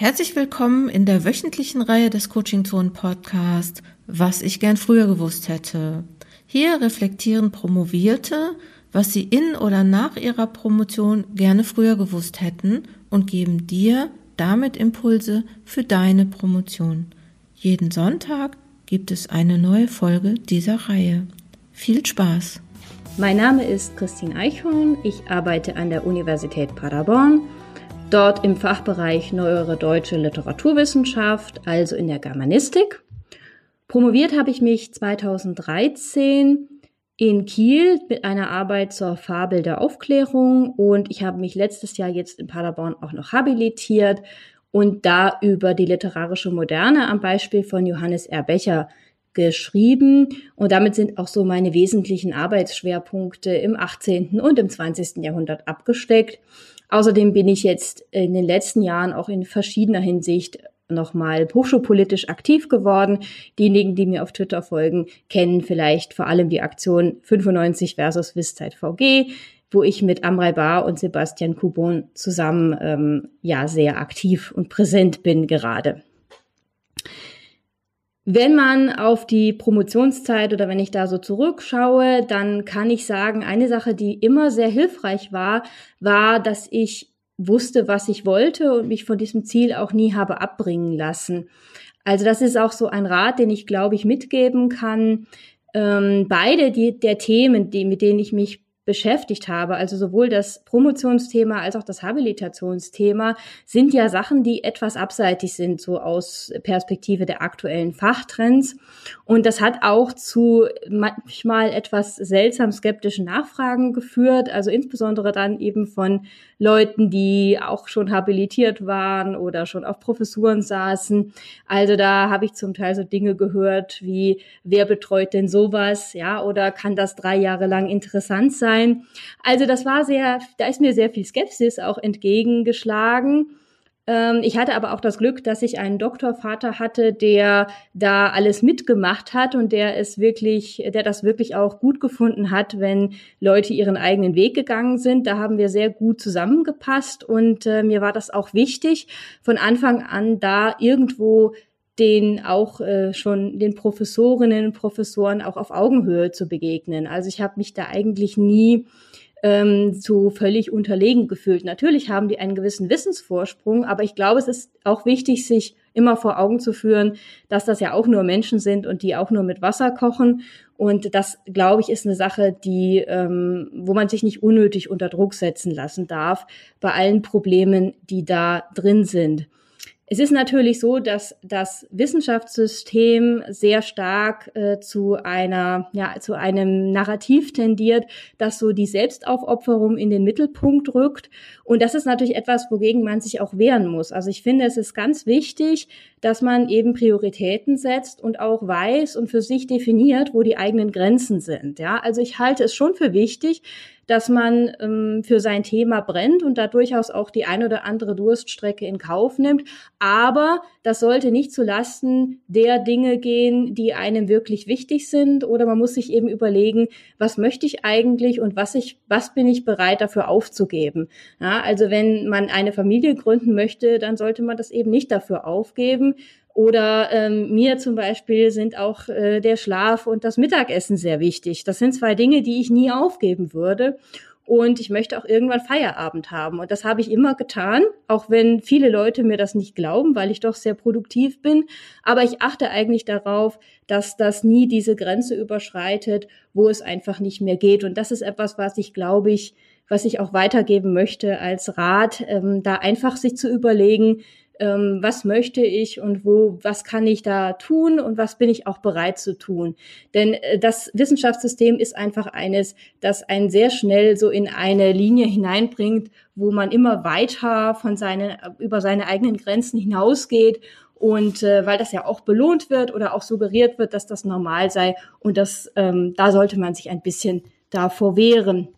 Herzlich willkommen in der wöchentlichen Reihe des Coaching-Zone-Podcasts, was ich gern früher gewusst hätte. Hier reflektieren Promovierte, was sie in oder nach ihrer Promotion gerne früher gewusst hätten und geben dir damit Impulse für deine Promotion. Jeden Sonntag gibt es eine neue Folge dieser Reihe. Viel Spaß! Mein Name ist Christine Eichhorn, ich arbeite an der Universität Paderborn. Dort im Fachbereich Neuere Deutsche Literaturwissenschaft, also in der Germanistik. Promoviert habe ich mich 2013 in Kiel mit einer Arbeit zur Fabel der Aufklärung und ich habe mich letztes Jahr jetzt in Paderborn auch noch habilitiert und da über die literarische Moderne am Beispiel von Johannes R. Becher geschrieben und damit sind auch so meine wesentlichen Arbeitsschwerpunkte im 18. und im 20. Jahrhundert abgesteckt. Außerdem bin ich jetzt in den letzten Jahren auch in verschiedener Hinsicht nochmal hochschulpolitisch aktiv geworden. Diejenigen, die mir auf Twitter folgen, kennen vielleicht vor allem die Aktion 95 versus WissZeitVG, wo ich mit Amrei Bahr und Sebastian Kubon zusammen sehr aktiv und präsent bin gerade. Wenn man auf die Promotionszeit oder wenn ich da so zurückschaue, dann kann ich sagen, eine Sache, die immer sehr hilfreich war, war, dass ich wusste, was ich wollte und mich von diesem Ziel auch nie habe abbringen lassen. Also das ist auch so ein Rat, den ich, glaube ich, mitgeben kann. Beide der Themen, mit denen ich mich beschäftigt habe, also sowohl das Promotionsthema als auch das Habilitationsthema, sind ja Sachen, die etwas abseitig sind, so aus Perspektive der aktuellen Fachtrends. Und das hat auch zu manchmal etwas seltsam skeptischen Nachfragen geführt, also insbesondere dann eben von Leuten, die auch schon habilitiert waren oder schon auf Professuren saßen. Also da habe ich zum Teil so Dinge gehört wie, wer betreut denn sowas? Ja, oder kann das 3 Jahre lang interessant sein? Also das war da ist mir sehr viel Skepsis auch entgegengeschlagen. Ich hatte aber auch das Glück, dass ich einen Doktorvater hatte, der da alles mitgemacht hat und der das wirklich auch gut gefunden hat, wenn Leute ihren eigenen Weg gegangen sind. Da haben wir sehr gut zusammengepasst und mir war das auch wichtig, von Anfang an da irgendwo den Professorinnen und Professoren auch auf Augenhöhe zu begegnen. Also ich habe mich da eigentlich nie so völlig unterlegen gefühlt. Natürlich haben die einen gewissen Wissensvorsprung, aber ich glaube, es ist auch wichtig, sich immer vor Augen zu führen, dass das ja auch nur Menschen sind und die auch nur mit Wasser kochen. Und das, glaube ich, ist eine Sache, wo man sich nicht unnötig unter Druck setzen lassen darf bei allen Problemen, die da drin sind. Es ist natürlich so, dass das Wissenschaftssystem sehr stark zu einem Narrativ tendiert, das so die Selbstaufopferung in den Mittelpunkt rückt. Und das ist natürlich etwas, wogegen man sich auch wehren muss. Also ich finde, es ist ganz wichtig, dass man eben Prioritäten setzt und auch weiß und für sich definiert, wo die eigenen Grenzen sind. Ja, also ich halte es schon für wichtig, dass man für sein Thema brennt und da durchaus auch die ein oder andere Durststrecke in Kauf nimmt. Aber das sollte nicht zu Lasten der Dinge gehen, die einem wirklich wichtig sind. Oder man muss sich eben überlegen, was möchte ich eigentlich und was bin ich bereit dafür aufzugeben. Ja, also wenn man eine Familie gründen möchte, dann sollte man das eben nicht dafür aufgeben. Oder mir zum Beispiel sind auch der Schlaf und das Mittagessen sehr wichtig. Das sind 2 Dinge, die ich nie aufgeben würde. Und ich möchte auch irgendwann Feierabend haben. Und das habe ich immer getan, auch wenn viele Leute mir das nicht glauben, weil ich doch sehr produktiv bin. Aber ich achte eigentlich darauf, dass das nie diese Grenze überschreitet, wo es einfach nicht mehr geht. Und das ist etwas, was ich auch weitergeben möchte als Rat, da einfach sich zu überlegen, was möchte ich und was kann ich da tun und was bin ich auch bereit zu tun. Denn das Wissenschaftssystem ist einfach eines, das einen sehr schnell so in eine Linie hineinbringt, wo man immer weiter über seine eigenen Grenzen hinausgeht und weil das ja auch belohnt wird oder auch suggeriert wird, dass das normal sei und da sollte man sich ein bisschen davor wehren.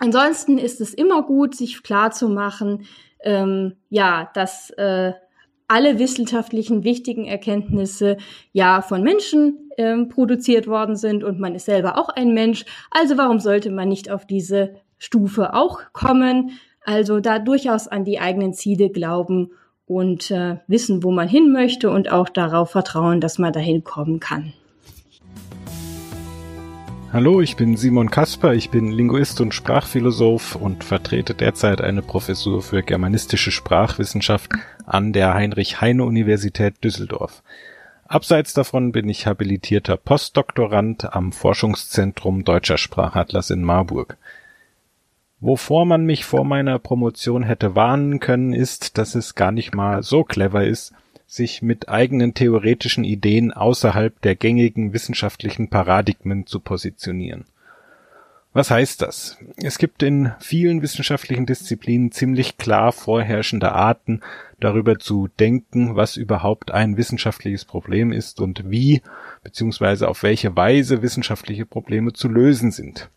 Ansonsten ist es immer gut, sich klar zu machen, dass alle wissenschaftlichen wichtigen Erkenntnisse ja von Menschen produziert worden sind und man ist selber auch ein Mensch. Also warum sollte man nicht auf diese Stufe auch kommen? Also da durchaus an die eigenen Ziele glauben und wissen, wo man hin möchte und auch darauf vertrauen, dass man dahin kommen kann. Hallo, ich bin Simon Kasper, ich bin Linguist und Sprachphilosoph und vertrete derzeit eine Professur für germanistische Sprachwissenschaft an der Heinrich-Heine-Universität Düsseldorf. Abseits davon bin ich habilitierter Postdoktorand am Forschungszentrum Deutscher Sprachatlas in Marburg. Wovor man mich vor meiner Promotion hätte warnen können, ist, dass es gar nicht mal so clever ist, sich mit eigenen theoretischen Ideen außerhalb der gängigen wissenschaftlichen Paradigmen zu positionieren. Was heißt das? Es gibt in vielen wissenschaftlichen Disziplinen ziemlich klar vorherrschende Arten, darüber zu denken, was überhaupt ein wissenschaftliches Problem ist und wie bzw. auf welche Weise wissenschaftliche Probleme zu lösen sind.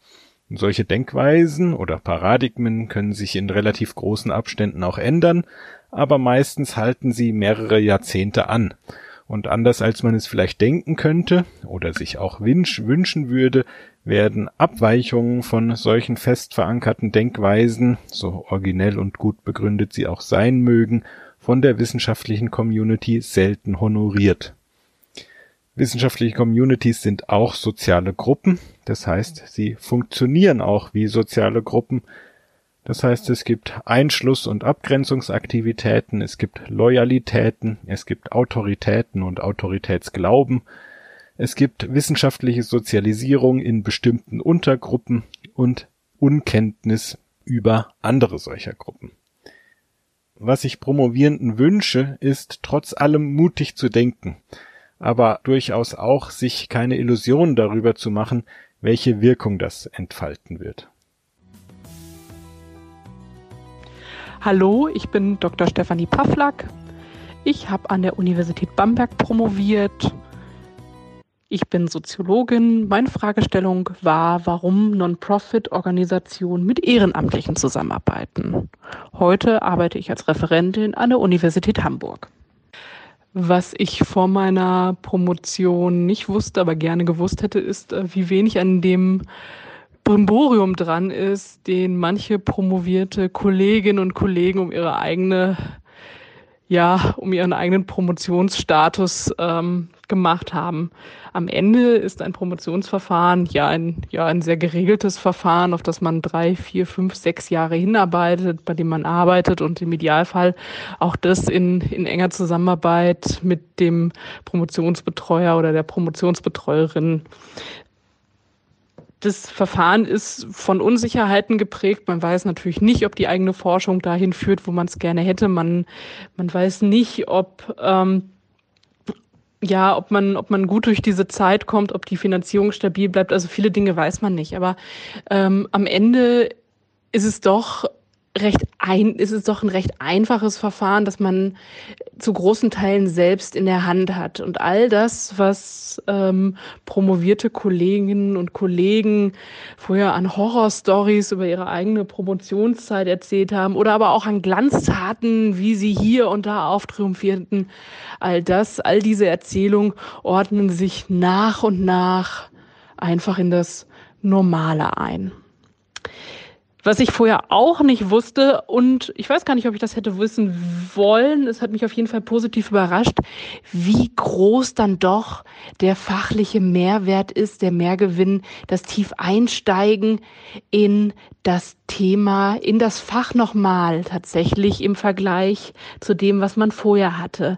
Und solche Denkweisen oder Paradigmen können sich in relativ großen Abständen auch ändern, aber meistens halten sie mehrere Jahrzehnte an. Und anders als man es vielleicht denken könnte oder sich auch wünschen würde, werden Abweichungen von solchen fest verankerten Denkweisen, so originell und gut begründet sie auch sein mögen, von der wissenschaftlichen Community selten honoriert. Wissenschaftliche Communities sind auch soziale Gruppen, das heißt, sie funktionieren auch wie soziale Gruppen. Das heißt, es gibt Einschluss- und Abgrenzungsaktivitäten, es gibt Loyalitäten, es gibt Autoritäten und Autoritätsglauben, es gibt wissenschaftliche Sozialisierung in bestimmten Untergruppen und Unkenntnis über andere solcher Gruppen. Was ich Promovierenden wünsche, ist trotz allem mutig zu denken, aber durchaus auch sich keine Illusionen darüber zu machen, welche Wirkung das entfalten wird. Hallo, ich bin Dr. Stefanie Paflack. Ich habe an der Universität Bamberg promoviert. Ich bin Soziologin. Meine Fragestellung war, warum Non-Profit-Organisationen mit Ehrenamtlichen zusammenarbeiten. Heute arbeite ich als Referentin an der Universität Hamburg. Was ich vor meiner Promotion nicht wusste, aber gerne gewusst hätte, ist, wie wenig an dem Brimborium dran ist, den manche promovierte Kolleginnen und Kollegen um ihren eigenen Promotionsstatus gemacht haben. Am Ende ist ein Promotionsverfahren ein sehr geregeltes Verfahren, auf das man 3, 4, 5, 6 Jahre hinarbeitet, bei dem man arbeitet und im Idealfall auch das in enger Zusammenarbeit mit dem Promotionsbetreuer oder der Promotionsbetreuerin. Das Verfahren ist von Unsicherheiten geprägt. Man weiß natürlich nicht, ob die eigene Forschung dahin führt, wo man es gerne hätte. Man weiß nicht, ob man gut durch diese Zeit kommt, ob die Finanzierung stabil bleibt. Also viele Dinge weiß man nicht. Aber am Ende ist es doch ein recht einfaches Verfahren, das man zu großen Teilen selbst in der Hand hat. Und all das, was promovierte Kolleginnen und Kollegen vorher an Horrorstories über ihre eigene Promotionszeit erzählt haben oder aber auch an Glanztaten, wie sie hier und da auftriumphierten, all diese Erzählungen ordnen sich nach und nach einfach in das Normale ein. Was ich vorher auch nicht wusste und ich weiß gar nicht, ob ich das hätte wissen wollen, es hat mich auf jeden Fall positiv überrascht, wie groß dann doch der fachliche Mehrwert ist, der Mehrgewinn, das Tief-Einsteigen in das Thema, in das Fach nochmal tatsächlich im Vergleich zu dem, was man vorher hatte.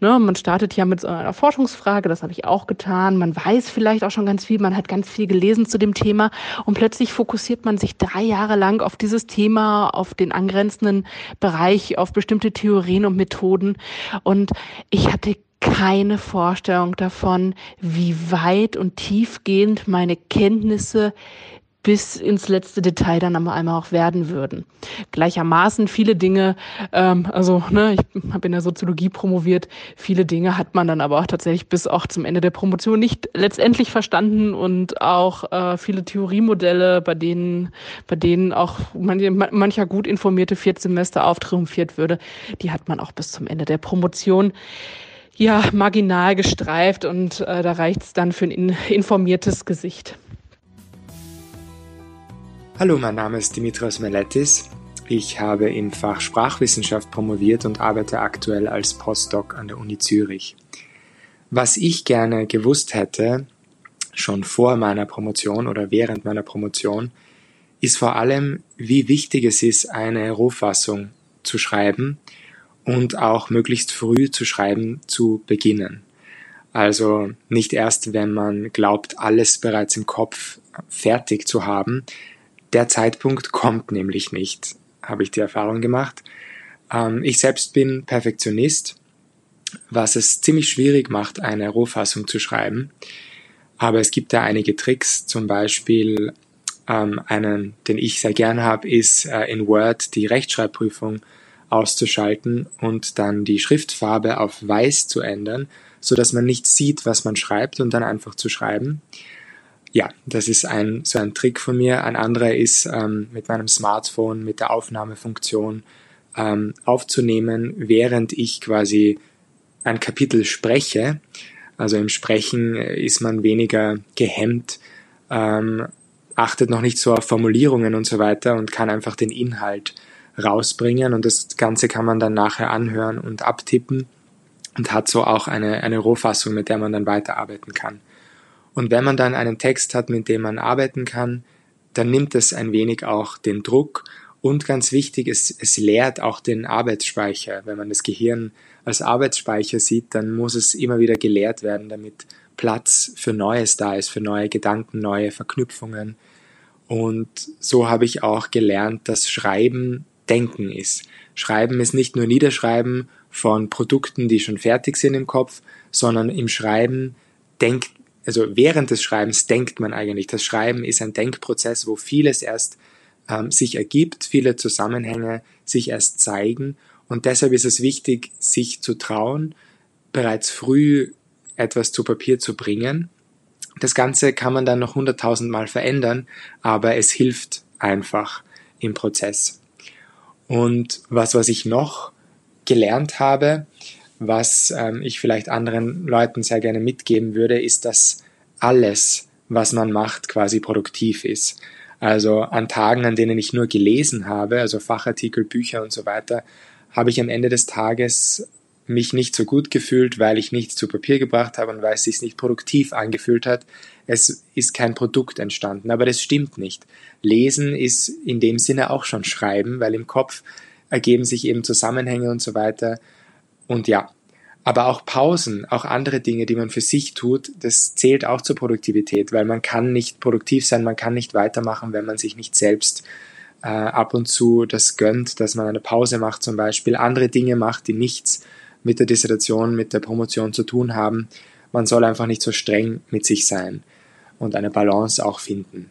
Ne, man startet ja mit so einer Forschungsfrage, das habe ich auch getan. Man weiß vielleicht auch schon ganz viel, man hat ganz viel gelesen zu dem Thema und plötzlich fokussiert man sich 3 Jahre lang auf dieses Thema, auf den angrenzenden Bereich, auf bestimmte Theorien und Methoden. Und ich hatte keine Vorstellung davon, wie weit und tiefgehend meine Kenntnisse bis ins letzte Detail dann einmal auch werden würden. Gleichermaßen viele Dinge, ich habe in der Soziologie promoviert, viele Dinge hat man dann aber auch tatsächlich bis auch zum Ende der Promotion nicht letztendlich verstanden und auch viele Theoriemodelle, bei denen auch mancher gut informierte Viertsemester auftriumphiert würde, die hat man auch bis zum Ende der Promotion marginal gestreift und da reicht's dann für ein informiertes Gesicht. Hallo, mein Name ist Dimitrios Meletis. Ich habe im Fach Sprachwissenschaft promoviert und arbeite aktuell als Postdoc an der Uni Zürich. Was ich gerne gewusst hätte, schon vor meiner Promotion oder während meiner Promotion, ist vor allem, wie wichtig es ist, eine Rohfassung zu schreiben und auch möglichst früh zu schreiben zu beginnen. Also nicht erst, wenn man glaubt, alles bereits im Kopf fertig zu haben. Der Zeitpunkt kommt nämlich nicht, habe ich die Erfahrung gemacht. Ich selbst bin Perfektionist, was es ziemlich schwierig macht, eine Rohfassung zu schreiben. Aber es gibt da einige Tricks, zum Beispiel einen, den ich sehr gern habe, ist in Word die Rechtschreibprüfung auszuschalten und dann die Schriftfarbe auf weiß zu ändern, sodass man nicht sieht, was man schreibt und dann einfach zu schreiben. Ja, das ist so ein Trick von mir. Ein anderer ist, mit meinem Smartphone, mit der Aufnahmefunktion aufzunehmen, während ich quasi ein Kapitel spreche. Also im Sprechen ist man weniger gehemmt, achtet noch nicht so auf Formulierungen und so weiter und kann einfach den Inhalt rausbringen. Und das Ganze kann man dann nachher anhören und abtippen und hat so auch eine Rohfassung, mit der man dann weiterarbeiten kann. Und wenn man dann einen Text hat, mit dem man arbeiten kann, dann nimmt es ein wenig auch den Druck. Und ganz wichtig, es leert auch den Arbeitsspeicher. Wenn man das Gehirn als Arbeitsspeicher sieht, dann muss es immer wieder geleert werden, damit Platz für Neues da ist, für neue Gedanken, neue Verknüpfungen. Und so habe ich auch gelernt, dass Schreiben Denken ist. Schreiben ist nicht nur Niederschreiben von Produkten, die schon fertig sind im Kopf, sondern im Schreiben denkt. Also während des Schreibens denkt man eigentlich. Das Schreiben ist ein Denkprozess, wo vieles erst sich ergibt, viele Zusammenhänge sich erst zeigen. Und deshalb ist es wichtig, sich zu trauen, bereits früh etwas zu Papier zu bringen. Das Ganze kann man dann noch 100.000 Mal verändern, aber es hilft einfach im Prozess. Und was ich noch gelernt habe, was ich vielleicht anderen Leuten sehr gerne mitgeben würde, ist, dass alles, was man macht, quasi produktiv ist. Also an Tagen, an denen ich nur gelesen habe, also Fachartikel, Bücher und so weiter, habe ich am Ende des Tages mich nicht so gut gefühlt, weil ich nichts zu Papier gebracht habe und weil es sich nicht produktiv angefühlt hat. Es ist kein Produkt entstanden, aber das stimmt nicht. Lesen ist in dem Sinne auch schon Schreiben, weil im Kopf ergeben sich eben Zusammenhänge und so weiter. Und ja, aber auch Pausen, auch andere Dinge, die man für sich tut, das zählt auch zur Produktivität, weil man kann nicht produktiv sein, man kann nicht weitermachen, wenn man sich nicht selbst ab und zu das gönnt, dass man eine Pause macht zum Beispiel, andere Dinge macht, die nichts mit der Dissertation, mit der Promotion zu tun haben. Man soll einfach nicht so streng mit sich sein und eine Balance auch finden.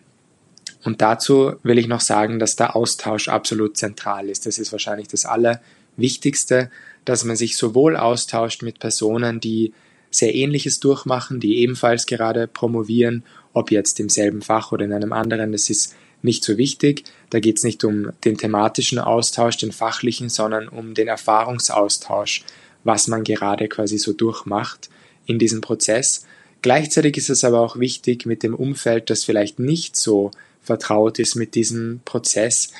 Und dazu will ich noch sagen, dass der Austausch absolut zentral ist. Das ist wahrscheinlich das Allerwichtigste, dass man sich sowohl austauscht mit Personen, die sehr Ähnliches durchmachen, die ebenfalls gerade promovieren, ob jetzt im selben Fach oder in einem anderen, das ist nicht so wichtig. Da geht es nicht um den thematischen Austausch, den fachlichen, sondern um den Erfahrungsaustausch, was man gerade quasi so durchmacht in diesem Prozess. Gleichzeitig ist es aber auch wichtig, mit dem Umfeld, das vielleicht nicht so vertraut ist mit diesem Prozess,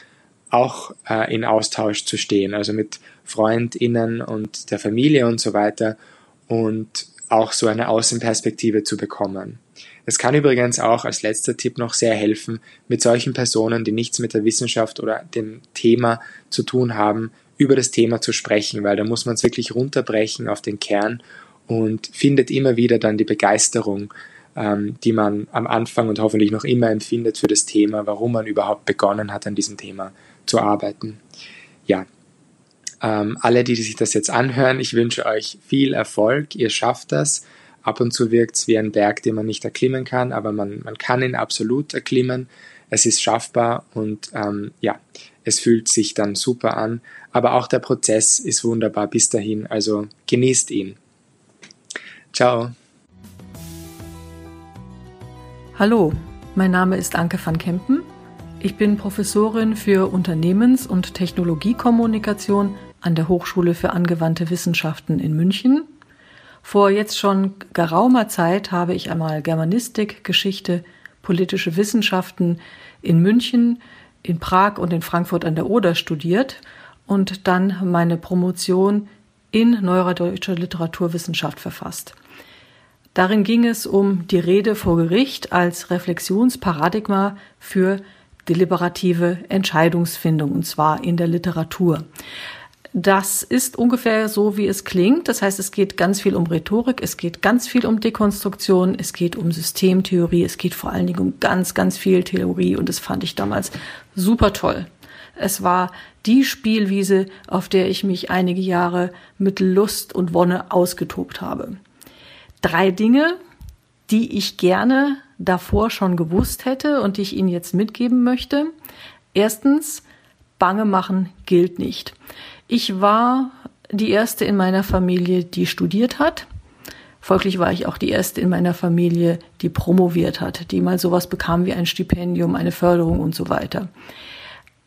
auch in Austausch zu stehen, also mit FreundInnen und der Familie und so weiter und auch so eine Außenperspektive zu bekommen. Es kann übrigens auch als letzter Tipp noch sehr helfen, mit solchen Personen, die nichts mit der Wissenschaft oder dem Thema zu tun haben, über das Thema zu sprechen, weil da muss man es wirklich runterbrechen auf den Kern und findet immer wieder dann die Begeisterung, die man am Anfang und hoffentlich noch immer empfindet für das Thema, warum man überhaupt begonnen hat, an diesem Thema zu arbeiten. Ja, alle, die sich das jetzt anhören, ich wünsche euch viel Erfolg, ihr schafft das. Ab und zu wirkt es wie ein Berg, den man nicht erklimmen kann, aber man kann ihn absolut erklimmen. Es ist schaffbar und ja, es fühlt sich dann super an. Aber auch der Prozess ist wunderbar bis dahin, also genießt ihn. Ciao. Hallo, mein Name ist Anke van Kempen. Ich bin Professorin für Unternehmens- und Technologiekommunikation an der Hochschule für Angewandte Wissenschaften in München. Vor jetzt schon geraumer Zeit habe ich einmal Germanistik, Geschichte, politische Wissenschaften in München in Prag und in Frankfurt an der Oder studiert und dann meine Promotion in neuerdeutscher Literaturwissenschaft verfasst. Darin ging es um die Rede vor Gericht als Reflexionsparadigma für deliberative Entscheidungsfindung, und zwar in der Literatur. Das ist ungefähr so, wie es klingt. Das heißt, es geht ganz viel um Rhetorik, es geht ganz viel um Dekonstruktion, es geht um Systemtheorie, es geht vor allen Dingen um ganz, ganz viel Theorie. Und das fand ich damals super toll. Es war die Spielwiese, auf der ich mich einige Jahre mit Lust und Wonne ausgetobt habe. 3 Dinge, die ich gerne davor schon gewusst hätte und die ich Ihnen jetzt mitgeben möchte. Erstens, Bange machen gilt nicht. Ich war die Erste in meiner Familie, die studiert hat. Folglich war ich auch die Erste in meiner Familie, die promoviert hat, die mal sowas bekam wie ein Stipendium, eine Förderung und so weiter.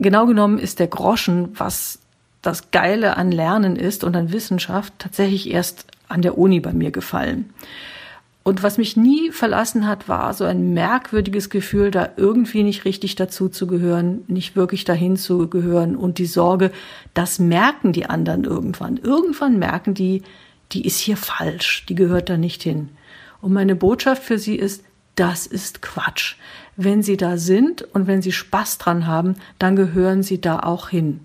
Genau genommen ist der Groschen, was das Geile an Lernen ist und an Wissenschaft, tatsächlich erst an der Uni bei mir gefallen. Und was mich nie verlassen hat, war so ein merkwürdiges Gefühl, da irgendwie nicht richtig dazu zu gehören, nicht wirklich dahin zu gehören und die Sorge, das merken die anderen irgendwann. Irgendwann merken die, die ist hier falsch, die gehört da nicht hin. Und meine Botschaft für Sie ist, das ist Quatsch. Wenn Sie da sind und wenn Sie Spaß dran haben, dann gehören Sie da auch hin.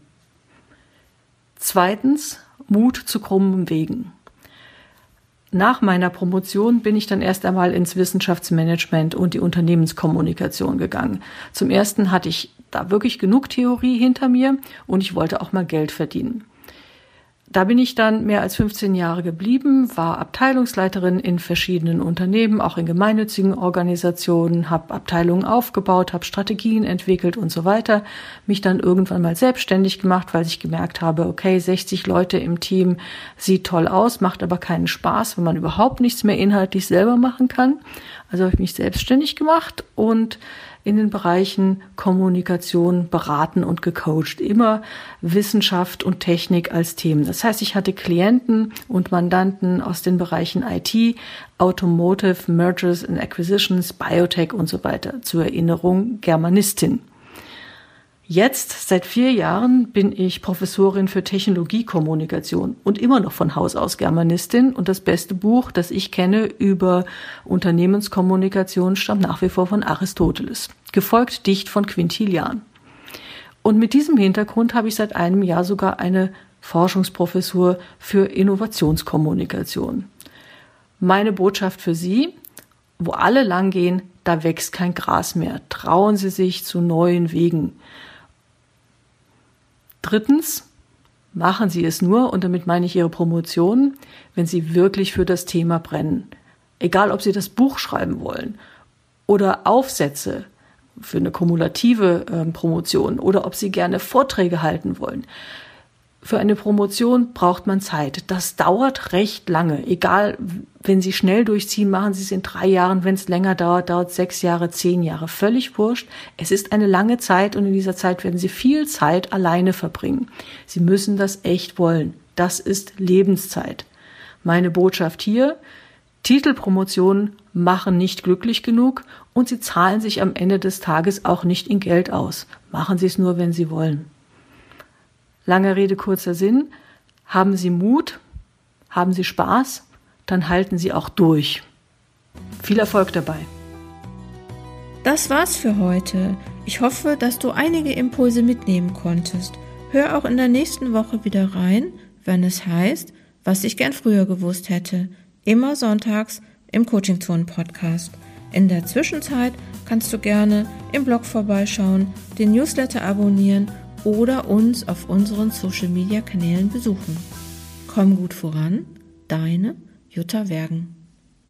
2. Mut zu krummen Wegen. Nach meiner Promotion bin ich dann erst einmal ins Wissenschaftsmanagement und die Unternehmenskommunikation gegangen. Zum Ersten hatte ich da wirklich genug Theorie hinter mir und ich wollte auch mal Geld verdienen. Da bin ich dann mehr als 15 Jahre geblieben, war Abteilungsleiterin in verschiedenen Unternehmen, auch in gemeinnützigen Organisationen, habe Abteilungen aufgebaut, habe Strategien entwickelt und so weiter, mich dann irgendwann mal selbstständig gemacht, weil ich gemerkt habe, okay, 60 Leute im Team, sieht toll aus, macht aber keinen Spaß, wenn man überhaupt nichts mehr inhaltlich selber machen kann. Also habe ich mich selbstständig gemacht und in den Bereichen Kommunikation, Beraten und gecoacht. Immer Wissenschaft und Technik als Themen. Das heißt, ich hatte Klienten und Mandanten aus den Bereichen IT, Automotive, Mergers and Acquisitions, Biotech und so weiter. Zur Erinnerung, Germanistin. Jetzt, seit 4 Jahren, bin ich Professorin für Technologiekommunikation und immer noch von Haus aus Germanistin. Und das beste Buch, das ich kenne über Unternehmenskommunikation, stammt nach wie vor von Aristoteles, gefolgt dicht von Quintilian. Und mit diesem Hintergrund habe ich seit einem Jahr sogar eine Forschungsprofessur für Innovationskommunikation. Meine Botschaft für Sie, wo alle lang gehen, da wächst kein Gras mehr. Trauen Sie sich zu neuen Wegen. 3. Machen Sie es nur, und damit meine ich Ihre Promotion, wenn Sie wirklich für das Thema brennen. Egal, ob Sie das Buch schreiben wollen oder Aufsätze für eine kumulative Promotion oder ob Sie gerne Vorträge halten wollen. Für eine Promotion braucht man Zeit. Das dauert recht lange. Egal, wenn Sie schnell durchziehen, machen Sie es in 3 Jahren. Wenn es länger dauert, dauert es 6 Jahre, 10 Jahre. Völlig wurscht. Es ist eine lange Zeit und in dieser Zeit werden Sie viel Zeit alleine verbringen. Sie müssen das echt wollen. Das ist Lebenszeit. Meine Botschaft hier, Titelpromotionen machen nicht glücklich genug und sie zahlen sich am Ende des Tages auch nicht in Geld aus. Machen Sie es nur, wenn Sie wollen. Lange Rede, kurzer Sinn. Haben Sie Mut, haben Sie Spaß, dann halten Sie auch durch. Viel Erfolg dabei. Das war's für heute. Ich hoffe, dass du einige Impulse mitnehmen konntest. Hör auch in der nächsten Woche wieder rein, wenn es heißt, was ich gern früher gewusst hätte. Immer sonntags im Coaching-Zonen-Podcast. In der Zwischenzeit kannst du gerne im Blog vorbeischauen, den Newsletter abonnieren oder uns auf unseren Social-Media-Kanälen besuchen. Komm gut voran, deine Jutta Wergen.